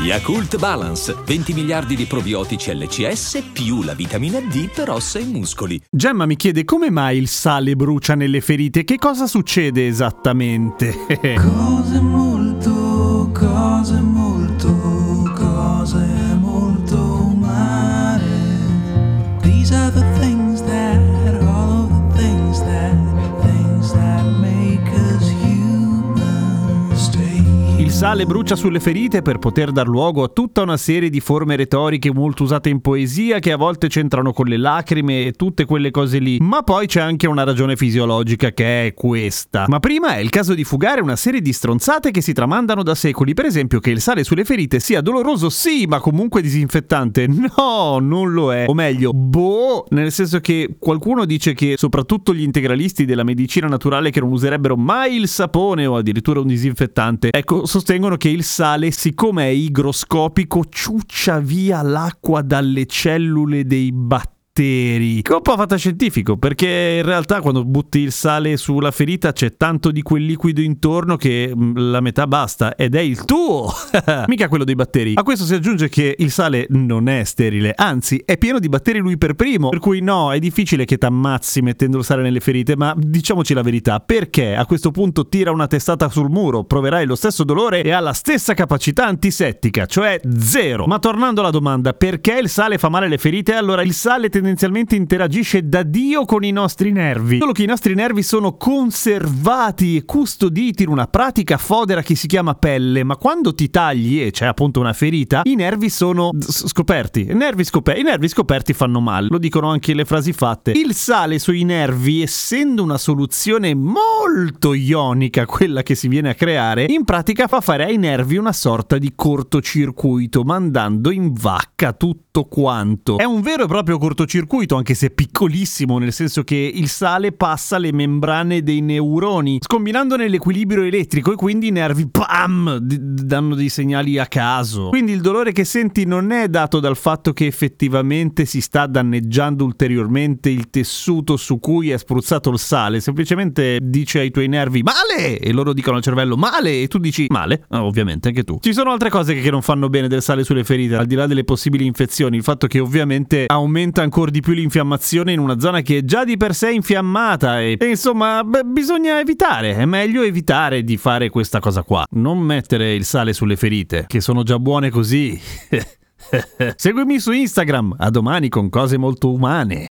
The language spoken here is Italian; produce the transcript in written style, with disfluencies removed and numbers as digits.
Yakult Balance, 20 miliardi di probiotici LCS più la vitamina D per ossa e muscoli. Gemma mi chiede come mai il sale brucia nelle ferite, che cosa succede esattamente? Cose molto umane. These are the things that, all the things that make us human. Il sale brucia sulle ferite per poter dar luogo a tutta una serie di forme retoriche molto usate in poesia, che a volte c'entrano con le lacrime e tutte quelle cose lì. Ma poi c'è anche una ragione fisiologica, che è questa. Ma prima è il caso di fugare una serie di stronzate che si tramandano da secoli. Per esempio che il sale sulle ferite sia doloroso, sì, ma comunque disinfettante. No, non lo è. O meglio, boh, nel senso che qualcuno dice che soprattutto gli integralisti della medicina naturale, che non userebbero mai il sapone o addirittura un disinfettante, ecco, sostengono che il sale, siccome è igroscopico, ciuccia via l'acqua dalle cellule dei batteri. Che è un po' fantascientifico, perché in realtà quando butti il sale sulla ferita c'è tanto di quel liquido intorno che la metà basta, ed è il tuo, mica quello dei batteri. A questo si aggiunge che il sale non è sterile, anzi è pieno di batteri lui per primo, per cui no, è difficile che t'ammazzi mettendo il sale nelle ferite. Ma diciamoci la verità, perché a questo punto tira una testata sul muro, proverai lo stesso dolore e ha la stessa capacità antisettica, cioè zero. Ma tornando alla domanda, perché il sale fa male alle ferite? Allora, il sale tendenzialmente interagisce da Dio con i nostri nervi, solo che i nostri nervi sono conservati e custoditi in una pratica fodera che si chiama pelle. Ma quando ti tagli e c'è appunto una ferita, i nervi sono scoperti. I nervi scoperti fanno male, lo dicono anche le frasi fatte. Il sale sui nervi, essendo una soluzione molto ionica quella che si viene a creare, in pratica fa fare ai nervi una sorta di cortocircuito, mandando in vacca tutto quanto. È un vero e proprio cortocircuito, anche se piccolissimo, nel senso che il sale passa le membrane dei neuroni, scombinandone l'equilibrio elettrico, e quindi i nervi danno dei segnali a caso. Quindi il dolore che senti non è dato dal fatto che effettivamente si sta danneggiando ulteriormente il tessuto su cui è spruzzato il sale, semplicemente dice ai tuoi nervi male, e loro dicono al cervello male, e tu dici male, ovviamente anche tu. Ci sono altre cose che non fanno bene del sale sulle ferite, al di là delle possibili infezioni, il fatto che ovviamente aumenta ancora di più l'infiammazione in una zona che è già di per sé infiammata e insomma bisogna evitare, è meglio evitare di fare questa cosa qua, non mettere il sale sulle ferite, che sono già buone così. Seguimi su Instagram, a domani con cose molto umane.